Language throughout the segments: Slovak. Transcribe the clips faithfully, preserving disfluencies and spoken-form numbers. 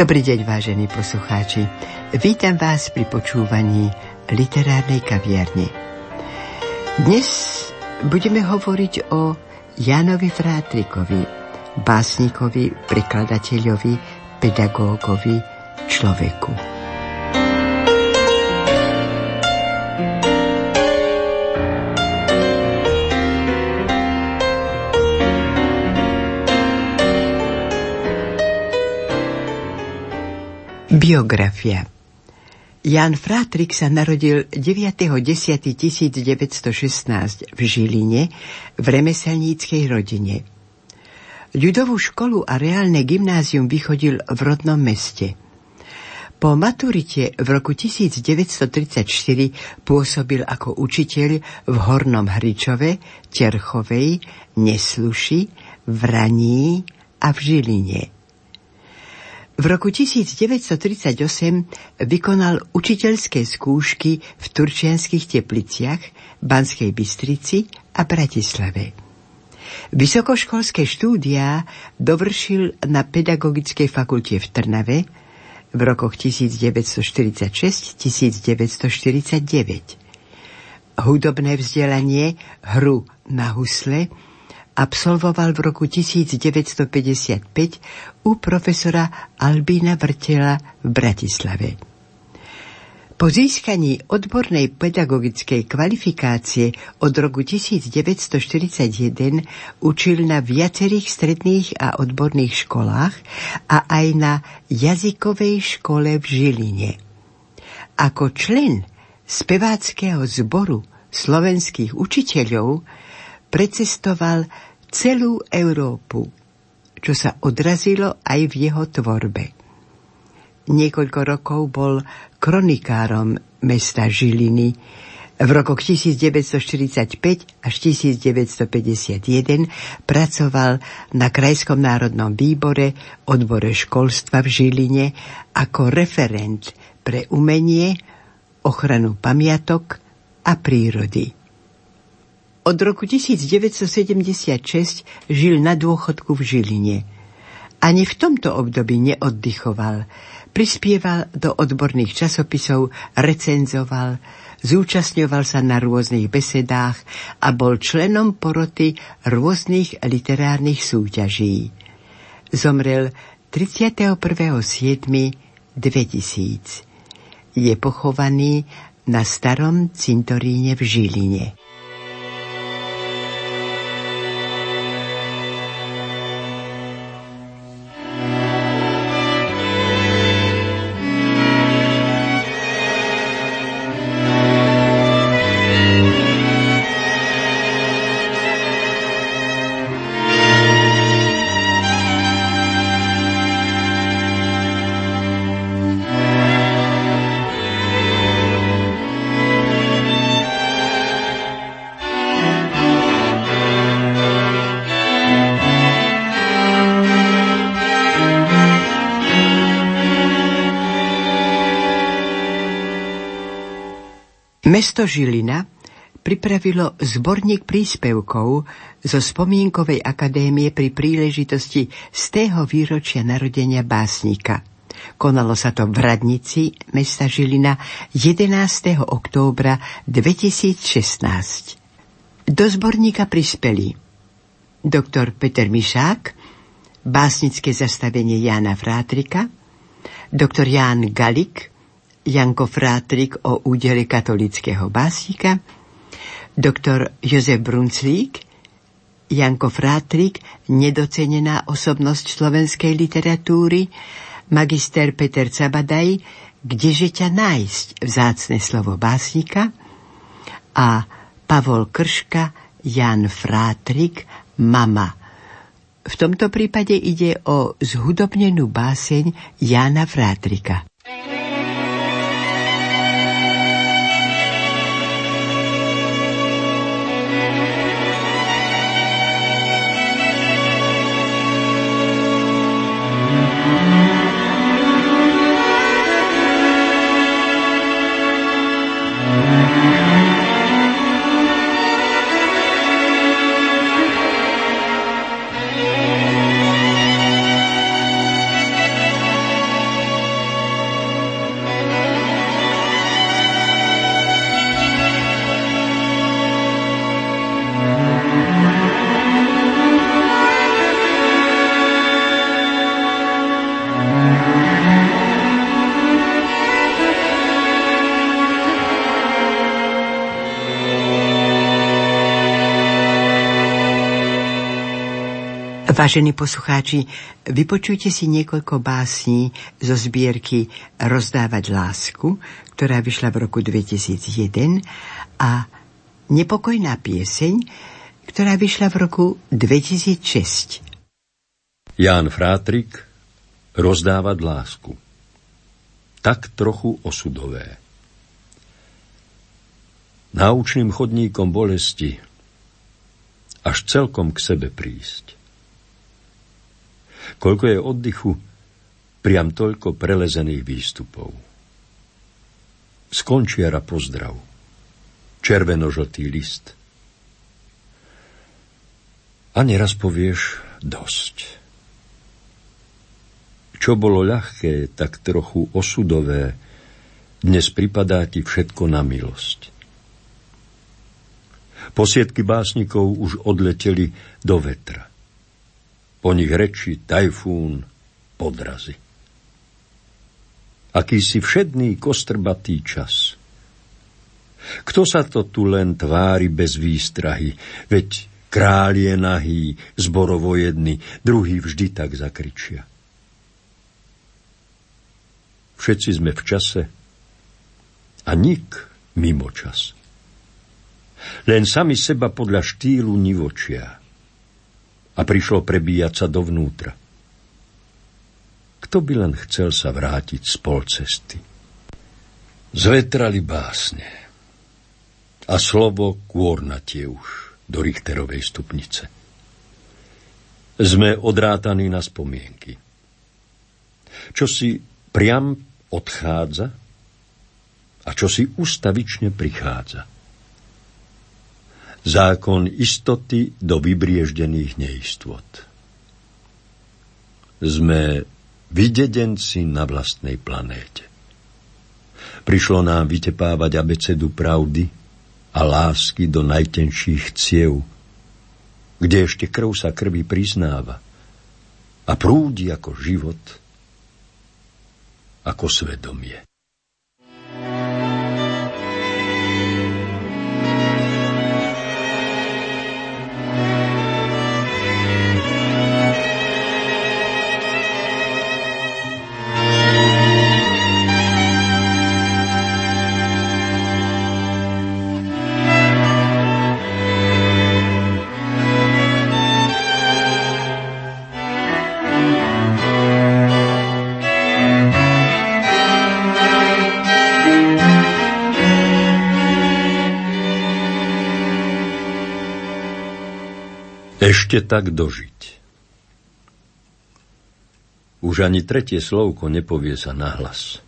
Dobrý deň, vážení poslucháči. Vítam vás pri počúvaní literárnej kaviarne. Dnes budeme hovoriť o Jánovi Frátrikovi, básnikovi, prekladateľovi, pedagógovi, človeku. Biografia. Ján Frátrik sa narodil deviateho októbra devätnásťstošestnásť v Žiline v remeselníckej rodine. Ľudovú školu a reálne gymnázium vychodil v rodnom meste. Po maturite v roku devätnásťstotridsaťštyri pôsobil ako učiteľ v Hornom Hričove, Terchovej, Nesluši, Vraní a v Žiline. V roku devätnásťstotridsaťosem vykonal učiteľské skúšky v Turčianskych Tepliciach, Banskej Bystrici a Bratislave. Vysokoškolské štúdia dovršil na Pedagogickej fakulte v Trnave v rokoch devätnásťstoštyridsaťšesť devätnásťstoštyridsaťdeväť. Hudobné vzdelanie, hru na husle, absolvoval v roku devätnásťstopäťdesiatpäť u profesora Albína Vrtela v Bratislave. Po získaní odbornej pedagogickej kvalifikácie od roku devätnásťstoštyridsaťjeden učil na viacerých stredných a odborných školách a aj na jazykovej škole v Žiline. Ako člen speváckeho zboru slovenských učiteľov precestoval celú Európu, čo sa odrazilo aj v jeho tvorbe. Niekoľko rokov bol kronikárom mesta Žiliny. V rokoch devätnásťstoštyridsaťpäť až devätnásťstopäťdesiatjeden pracoval na Krajskom národnom výbore, odbore školstva v Žiline ako referent pre umenie, ochranu pamiatok a prírody. Od roku devätnásťstosedemdesiatšesť žil na dôchodku v Žiline. Ani v tomto období neoddychoval. Prispieval do odborných časopisov, recenzoval, zúčastňoval sa na rôznych besedách a bol členom poroty rôznych literárnych súťaží. Zomrel tridsiateho prvého júla dvetisíc. Je pochovaný na starom cintoríne v Žiline. Mesto Žilina pripravilo zborník príspevkov zo Spomienkovej akadémie pri príležitosti stého výročia narodenia básnika. Konalo sa to v radnici mesta Žilina jedenásteho októbra dvetisícšestnásť. Do zborníka prispeli doktor Peter Mišák, básnické zastavenie Jána Frátrika, doktor Ján Galik, Janko Frátrik o údele katolického básnika, doktor Jozef Brunclík, Janko Frátrik, nedocenená osobnosť slovenskej literatúry, magister Peter Cabadaj, Kdeže ťa nájsť, vzácne slovo básnika, a Pavol Krška, Ján Frátrik, Mama. V tomto prípade ide o zhudobnenú báseň Jána Frátrika. Vážení poslucháči, vypočujte si niekoľko básní zo zbierky Rozdávať lásku, ktorá vyšla v roku dvetisícjeden, a Nepokojná pieseň, ktorá vyšla v roku dvetisícšesť. Ján Frátrik, Rozdávať lásku. Tak trochu osudové. Náučným chodníkom bolesti až celkom k sebe prísť. Koľko je oddychu, priam toľko prelezených výstupov. Skončiara pozdrav, červeno-žltý list. A neraz povieš dosť. Čo bolo ľahké, tak trochu osudové, dnes pripadá ti všetko na milosť. Posiedky básnikov už odleteli do vetra. Po nich reči, tajfún, podrazy. Akýsi všedný kostrbatý čas. Kto sa to tu len tvári bez výstrahy, veď kráľ je nahý, zborovojedný, druhý vždy tak zakričia. Všetci sme v čase a nik mimo čas. Len sami seba podľa štýlu nivočia. A prišlo prebíjať sa dovnútra. Kto by len chcel sa vrátiť z polcesty? Zvetrali básne a slovo kôrnatie už do Richterovej stupnice. Sme odrátaní na spomienky. Čo si priam odchádza a čo si ustavične prichádza. Zákon istoty do vybrieždených neistot. Sme vydedenci na vlastnej planéte. Prišlo nám vytepávať abecedu pravdy a lásky do najtenších ciev, kde ešte krv sa krvi priznáva a prúdi ako život, ako svedomie. Ešte tak dožiť. Už ani tretie slovko nepovie sa nahlas.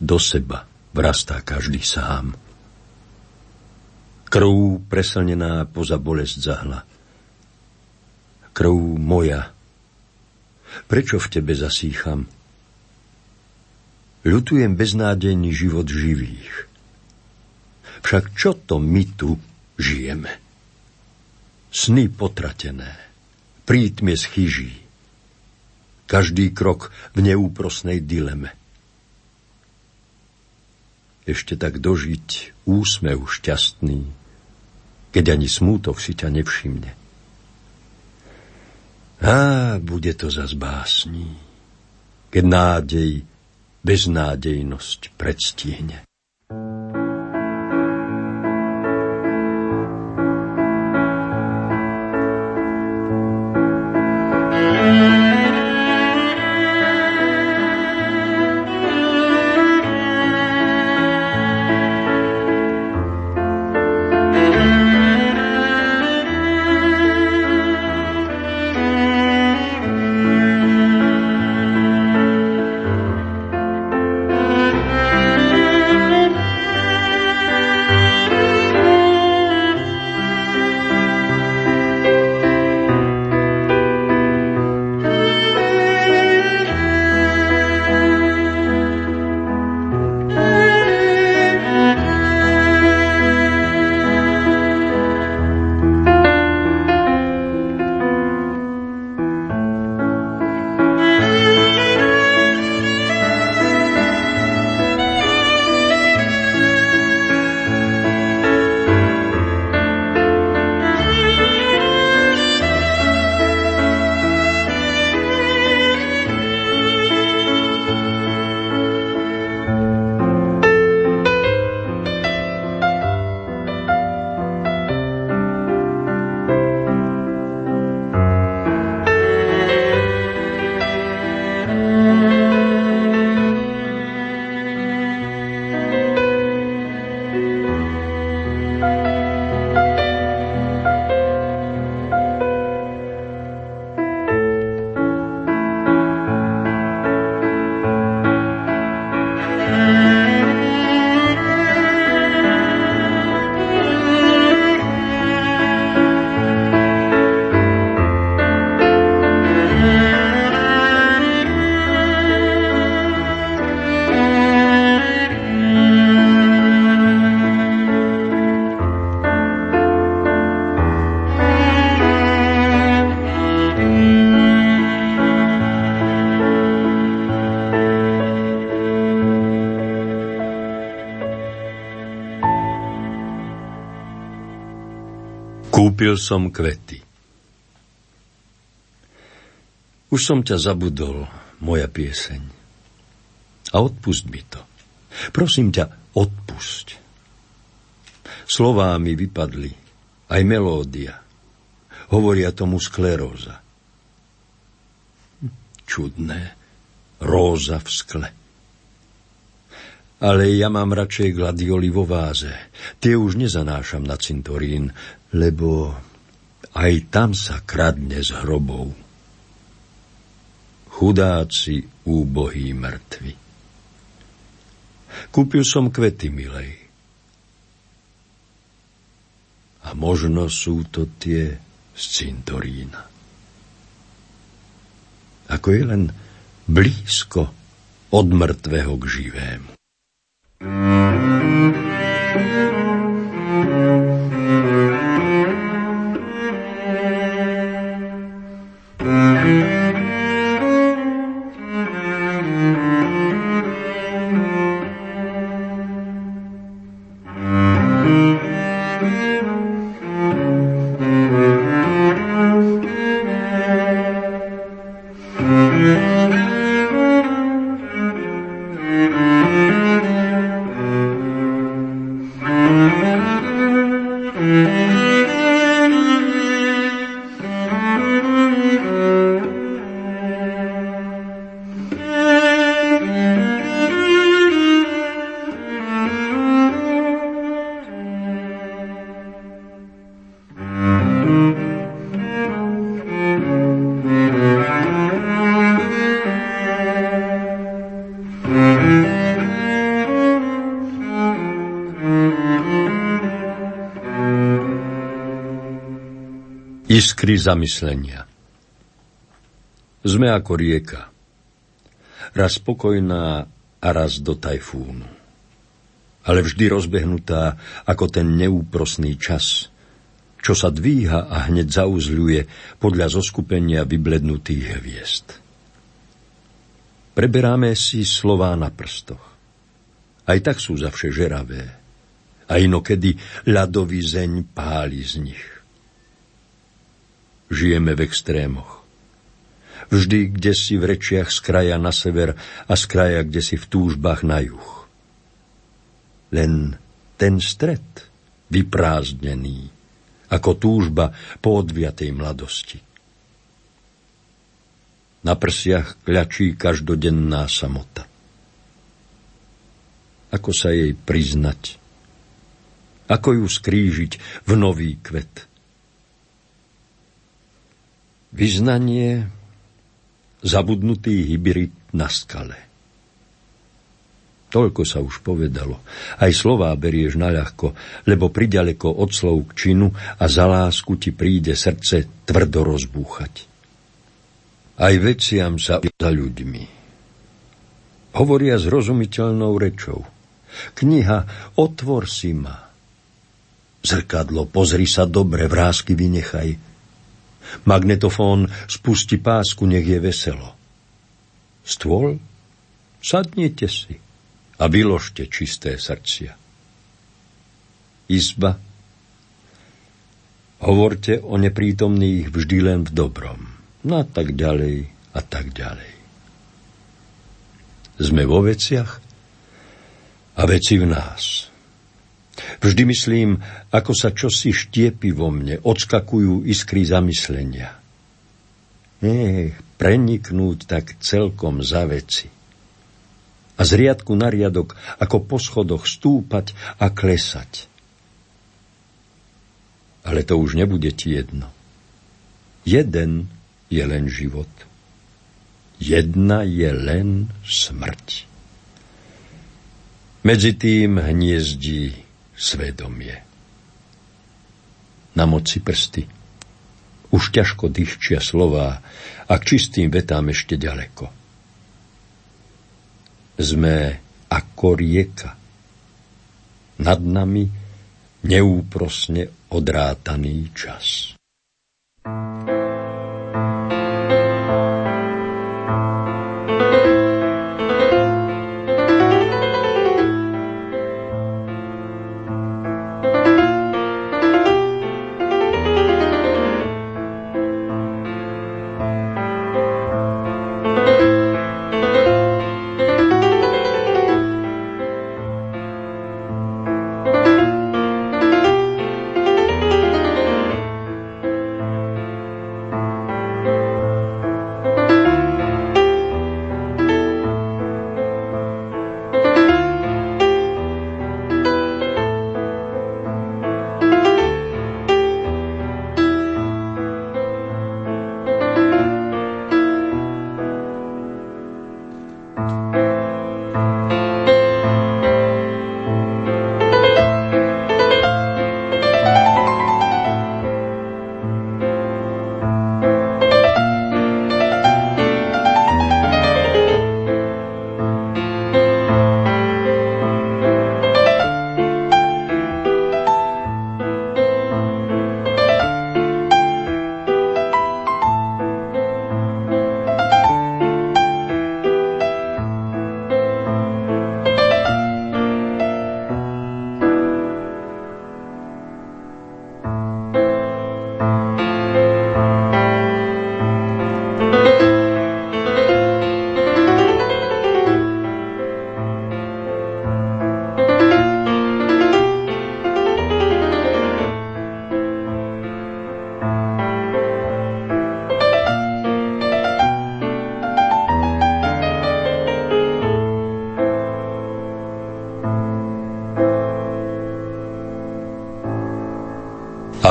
Do seba vrastá každý sám. Krv preslnená poza bolesť zahla. Krv moja. Prečo v tebe zasýcham? Ľutujem beznádejný život živých. Však čo to my tu žijeme? Sny potratené, prítmie schyží. Každý krok v neúprosnej dileme. Ešte tak dožiť úsmev šťastný, keď ani smútok si ťa nevšimne. Á, bude to zas básní, keď nádej beznádejnosť predstihne. kúpil som kvety. Už som ťa zabudol, moja pieseň. A odpust mi to. Prosím ťa, odpust. Slová mi vypadli, aj melódia. Hovoria tomu skleróza. Čudné, róza v skle. Ale ja mám radšej gladioli vo váze. Tie už nezanášam na cintorín, lebo aj tam sa kradne z hrobov. Chudáci, úbohí, mŕtvi. Kúpil som kvety, milej. A možno sú to tie z cintorína. Ako je len blízko od mŕtvého k živému. Iskry zamyslenia. Sme ako rieka, raz spokojná a raz do tajfúnu, ale vždy rozbehnutá ako ten neúprosný čas, čo sa dvíha a hneď zauzľuje podľa zoskupenia vyblednutých hviezd. Preberáme si slová na prstoch. Aj tak sú zavše žeravé, a inokedy ľadový zeň páli z nich. Žijeme v extrémoch. Vždy kdesi v rečiach z kraja na sever a z kraja kdesi v túžbách na juh. Len ten stred, vyprázdnený, ako túžba po odviatej mladosti. Na prsiach kľačí každodenná samota. Ako sa jej priznať? Ako ju skrížiť v nový kvet? Vyznanie, zabudnutý hybrid na skale. Toľko sa už povedalo. Aj slová berieš naľahko, lebo priďaleko od slov k činu a za lásku ti príde srdce tvrdo rozbúchať. Aj veciam sa za ľuďmi. Hovoria zrozumiteľnou rečou. Kniha, otvor si ma. Zrkadlo, pozri sa dobre, vrásky vynechaj. Magnetofón, spusti pásku, nech je veselo. Stôl? Sadnite si a vyložte čisté srdcia. Izba? Hovorte o neprítomných vždy len v dobrom. No a tak ďalej a tak ďalej. Sme vo veciach a veci v nás. Vždy myslím, ako sa čosi štiepi vo mne, odskakujú iskry zamyslenia. Nech preniknúť tak celkom za veci. A z riadku na riadok, ako po schodoch, stúpať a klesať. Ale to už nebude ti jedno. Jeden je len život. Jedna je len smrť. Medzi tým hniezdí svedomie. Na moci prsty. Už ťažko dýchčia slová a k čistým vetám ešte ďaleko. Sme ako rieka. Nad nami neúprosne odrátaný čas.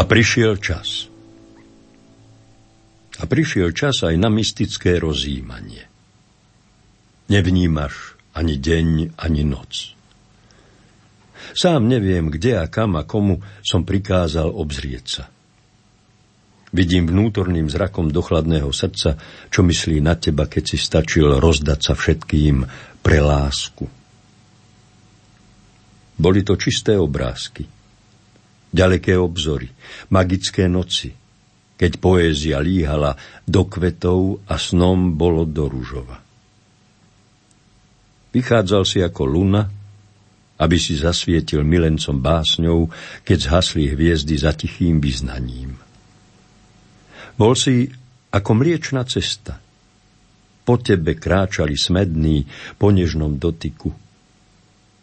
prišiel čas. A prišiel čas aj na mystické rozjímanie. Nevnímaš ani deň, ani noc. Sám neviem, kde a kam a komu som prikázal obzrieť sa. Vidím vnútorným zrakom do chladného srdca, čo myslí na teba, keď si stačil rozdať sa všetkým pre lásku. Boli to čisté obrázky, ďaleké obzory, magické noci, keď poézia líhala do kvetov a snom bolo do ružova. Vychádzal si ako luna, aby si zasvietil milencom básňou, keď zhasli hviezdy za tichým vyznaním. Bol si ako mliečna cesta. Po tebe kráčali smední po nežnom dotyku,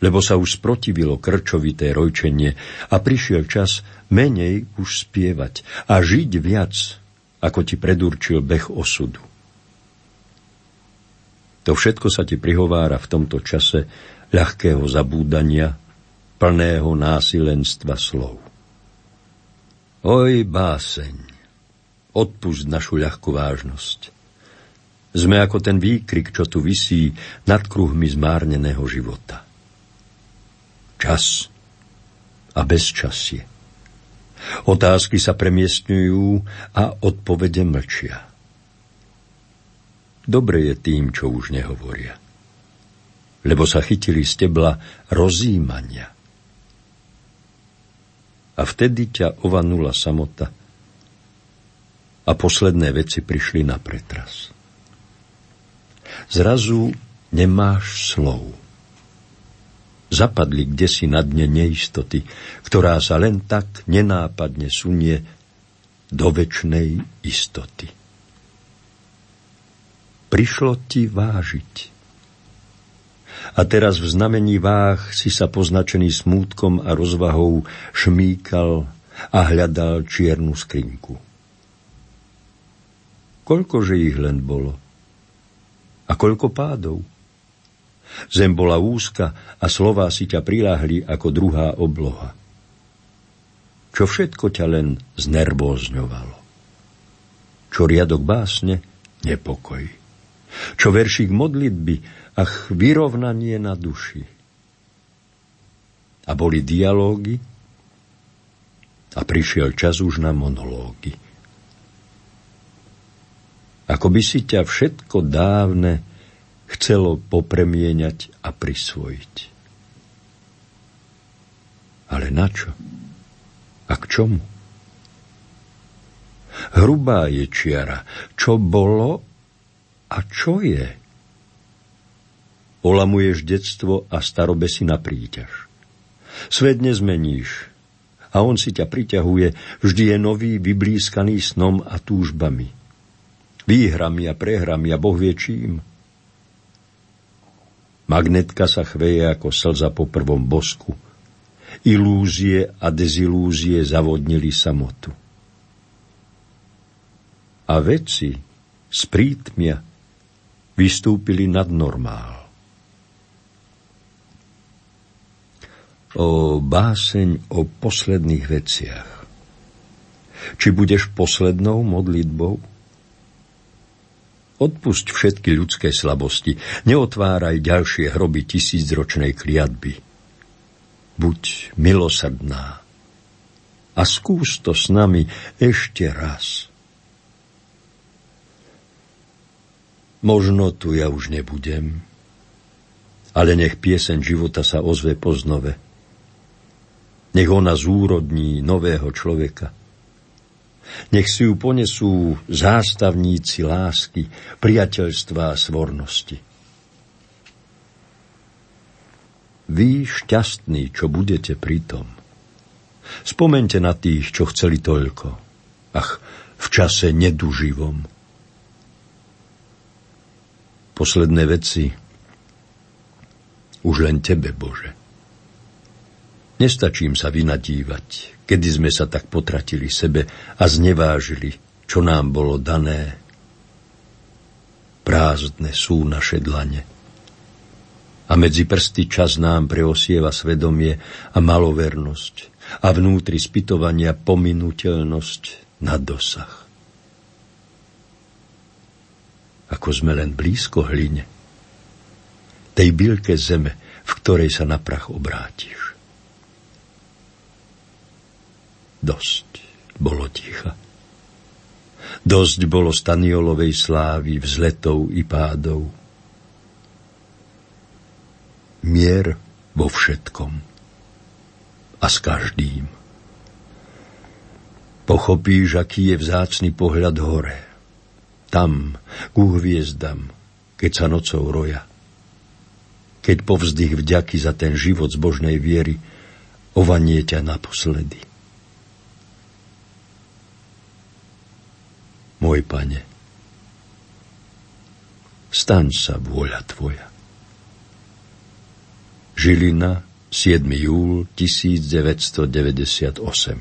lebo sa už sprotivilo krčovité rojčenie a prišiel čas menej už spievať a žiť viac, ako ti predurčil beh osudu. To všetko sa ti prihovára v tomto čase ľahkého zabúdania, plného násilenstva slov. Oj, báseň! Odpusť našu ľahkú vážnosť. Sme ako ten výkrik, čo tu visí nad kruhmi zmárneného života. Čas a bezčasie. Otázky sa premiestňujú a odpovede mlčia. Dobre je tým, čo už nehovoria. Lebo sa chytili stebla rozjímania. A vtedy ťa ovanula samota a posledné veci prišli na pretras. Zrazu nemáš slov. Zapadli kdesi na dne neistoty, ktorá sa len tak nenápadne sunie do večnej istoty. Prišlo ti vážiť. A teraz v znamení váh si sa poznačený smútkom a rozvahou šmíkal a hľadal čiernu skrinku. Koľkože ich len bolo? A koľko pádov? Zem bola úzka a slová si ťa priláhli ako druhá obloha. Čo všetko ťa len znervózňovalo. Čo riadok básne? Nepokoj. Čo veršík modlitby? Ach, vyrovnanie na duši. A boli dialógy? A prišiel čas už na monológy. Ako by si ťa všetko dávne chcelo popremieňať a prisvojiť. Ale na čo? A k čomu? Hrubá je čiara. Čo bolo a čo je? Olamuješ detstvo a starobe si na príťaž. Svet nezmeníš a on si ťa priťahuje. Vždy je nový, vyblískaný snom a túžbami. Výhrami a prehrami a boh vie čím. Magnetka sa chveje ako slza po prvom bosku. Ilúzie a dezilúzie zavodnili samotu. A veci z prítmia vystúpili nad normál. O báseň o posledných veciach. Či budeš poslednou modlitbou? Odpusť všetky ľudské slabosti. Neotváraj ďalšie hroby tisícročnej kliatby. Buď milosrdná. A skús to s nami ešte raz. Možno tu ja už nebudem, ale nech pieseň života sa ozve poznove. Nech ona zúrodní nového človeka. Nech si ju ponesú zástavníci lásky, priateľstva a svornosti. Vy šťastní, čo budete pritom. Spomente na tých, čo chceli toľko, ach, v čase neduživom. Posledné veci už len tebe, Bože. Nestačím sa vynadívať, kedy sme sa tak potratili sebe a znevážili, čo nám bolo dané. Prázdne sú naše dlane. A medzi prsty čas nám preosieva svedomie a malovernosť a vnútri spytovania pominuteľnosť na dosah. Ako sme len blízko hline, tej bielke zeme, v ktorej sa na prach obrátiš. Dosť bolo ticha. Dosť bolo Staniolovej slávy, vzletov i pádov. Mier vo všetkom a s každým. Pochopíš, aký je vzácny pohľad hore, tam, ku hviezdam, keď sa nocou roja. Keď povzdych vďaky za ten život z božnej viery ovanie ťa naposledy. Môj Pane, staň sa vôľa Tvoja. Žilina, siedmeho júla tisícdeväťstodeväťdesiatosem.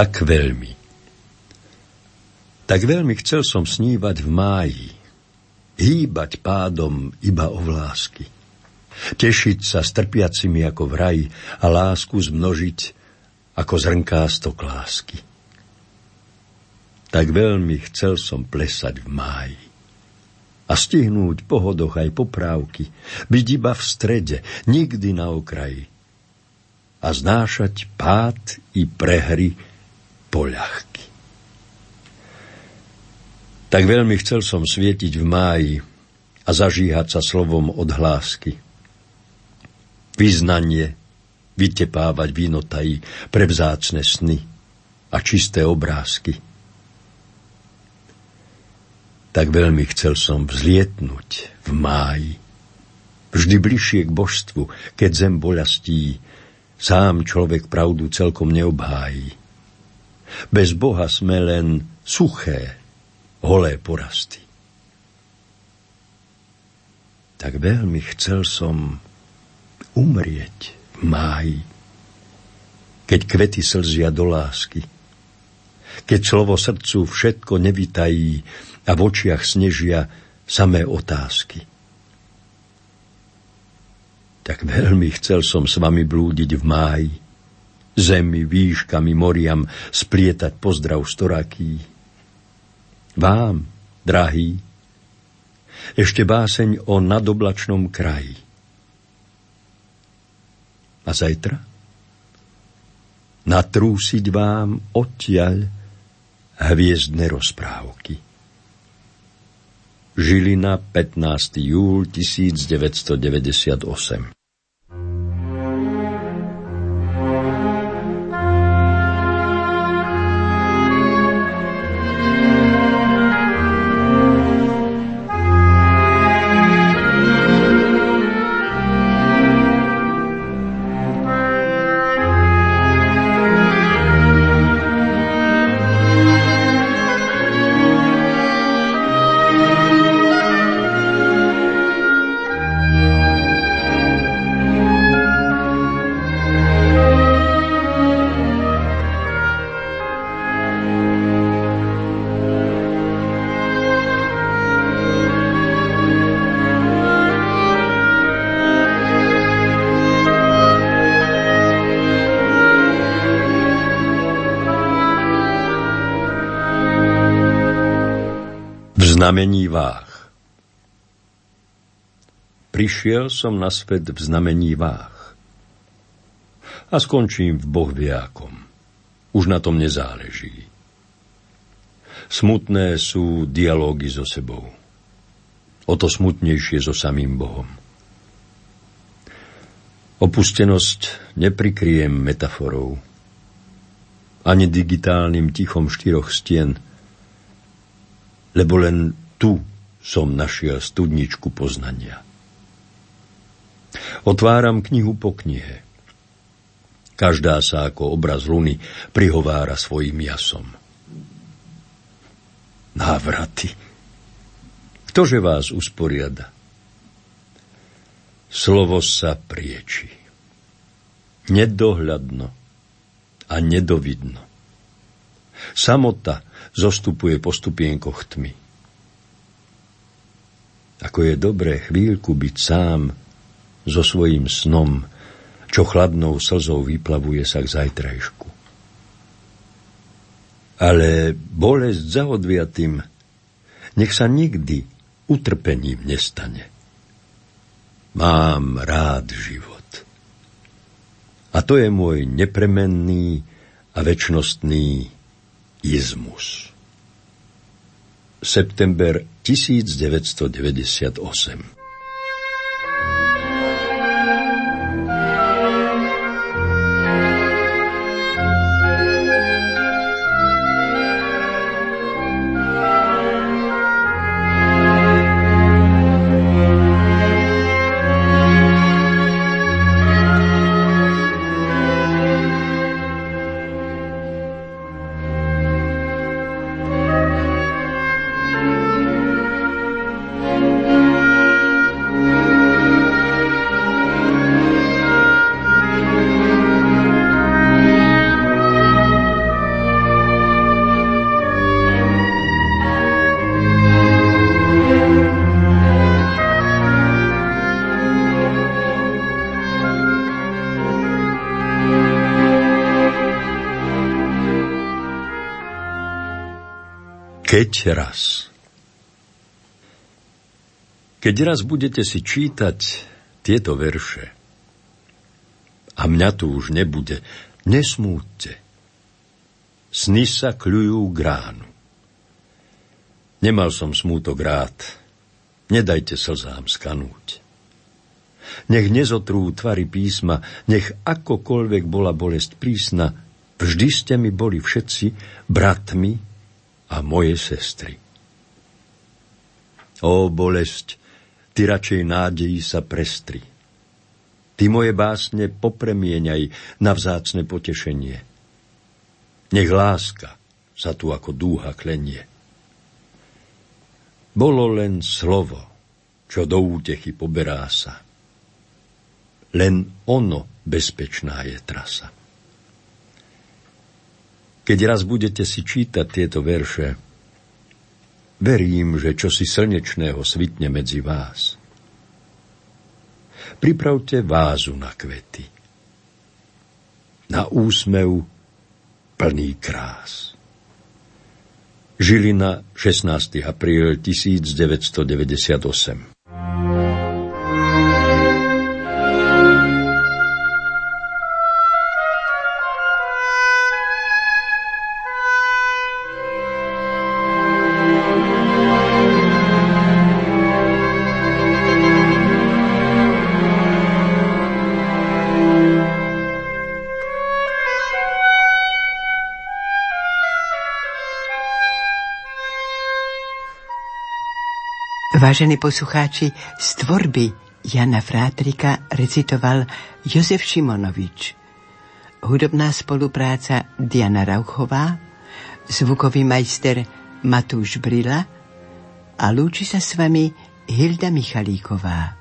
Tak veľmi. Tak veľmi chcel som snívať v máji, hýbať pádom iba o vlásky, tešiť sa s trpiacimi ako v raji a lásku zmnožiť ako zrnká stok lásky. Tak veľmi chcel som plesať v máji a stihnúť po hodoch aj poprávky, byť iba v strede, nikdy na okraji a znášať pád i prehry poľahky. Tak veľmi chcel som svietiť v máji a zažíhať sa slovom odhlásky. Vyznanie, vytepávať vínotají pre vzácne sny a čisté obrázky. Tak veľmi chcel som vzlietnúť v máji, vždy bližšie k božstvu, keď zem bolestí, sám človek pravdu celkom neobhájí. Bez Boha sme len suché, holé porasty. Tak veľmi chcel som umrieť v máji, keď kvety slzia do lásky, keď slovo srdcu všetko nevytají a v očiach snežia samé otázky. Tak veľmi chcel som s vami blúdiť v máji, zemi, výškami, moriam splietať pozdrav storaký. Vám, drahý, ešte báseň o nadoblačnom kraji. A zajtra? Natrúsiť vám odtiaľ hviezdne rozprávky. Žilina, pätnásteho júla tisícdeväťstodeväťdesiatosem. znamení váh. Prišiel som na svet v znamení váh. A skončím v bohviakom. Už na tom nezáleží. Smutné sú dialógy so sebou. O to smutnejšie so samým Bohom. Opustenosť neprikryjem metaforou. Ani digitálnym tichom štyroch stien, lebo len tu som našiel studničku poznania. Otváram knihu po knihe. Každá sa ako obraz Luny prihovára svojim jasom. Návraty. Ktože vás usporiada? Slovo sa prieči. Nedohľadno a nedovidno. Samota zostupuje po stupienkoch tmy. Ako je dobré chvíľku byť sám so svojím snom, čo chladnou slzou vyplavuje sa k zajtrajšku. Ale bolesť za odviatým nech sa nikdy utrpením nestane. Mám rád život. A to je môj nepremenný a večnostný izmus. September tisíc deväťsto deväťdesiatosem. Keď raz. Keď raz budete si čítať tieto verše, a mňa tu už nebude, nesmúďte. Sny sa kľujú k ránu. Nemal som smútok rád, nedajte slzám skanúť. Nech nezotrú tvary písma, nech akokoľvek bola bolesť prísna, vždy ste mi boli všetci bratmi a moje sestry. Ó, bolesť, ty radšej nádeji sa prestri. Ty moje básne popremieňaj na vzácne potešenie. Nech láska sa tu ako dúha klenie. Bolo len slovo, čo do útechy poberá sa. Len ono bezpečná je trasa. Keď raz budete si čítať tieto verše, verím, že čosi slnečného svitne medzi vás. Pripravte vázu na kvety, na úsmev plný krás. Žilina, šestnásteho apríla devätnásťstodeväťdesiatosem. Vážení poslucháči, z tvorby Jána Frátrika recitoval Jozef Šimonovič. Hudobná spolupráca Diana Rauchová, zvukový majster Matúš Brila a lúči sa s vami Hilda Michalíková.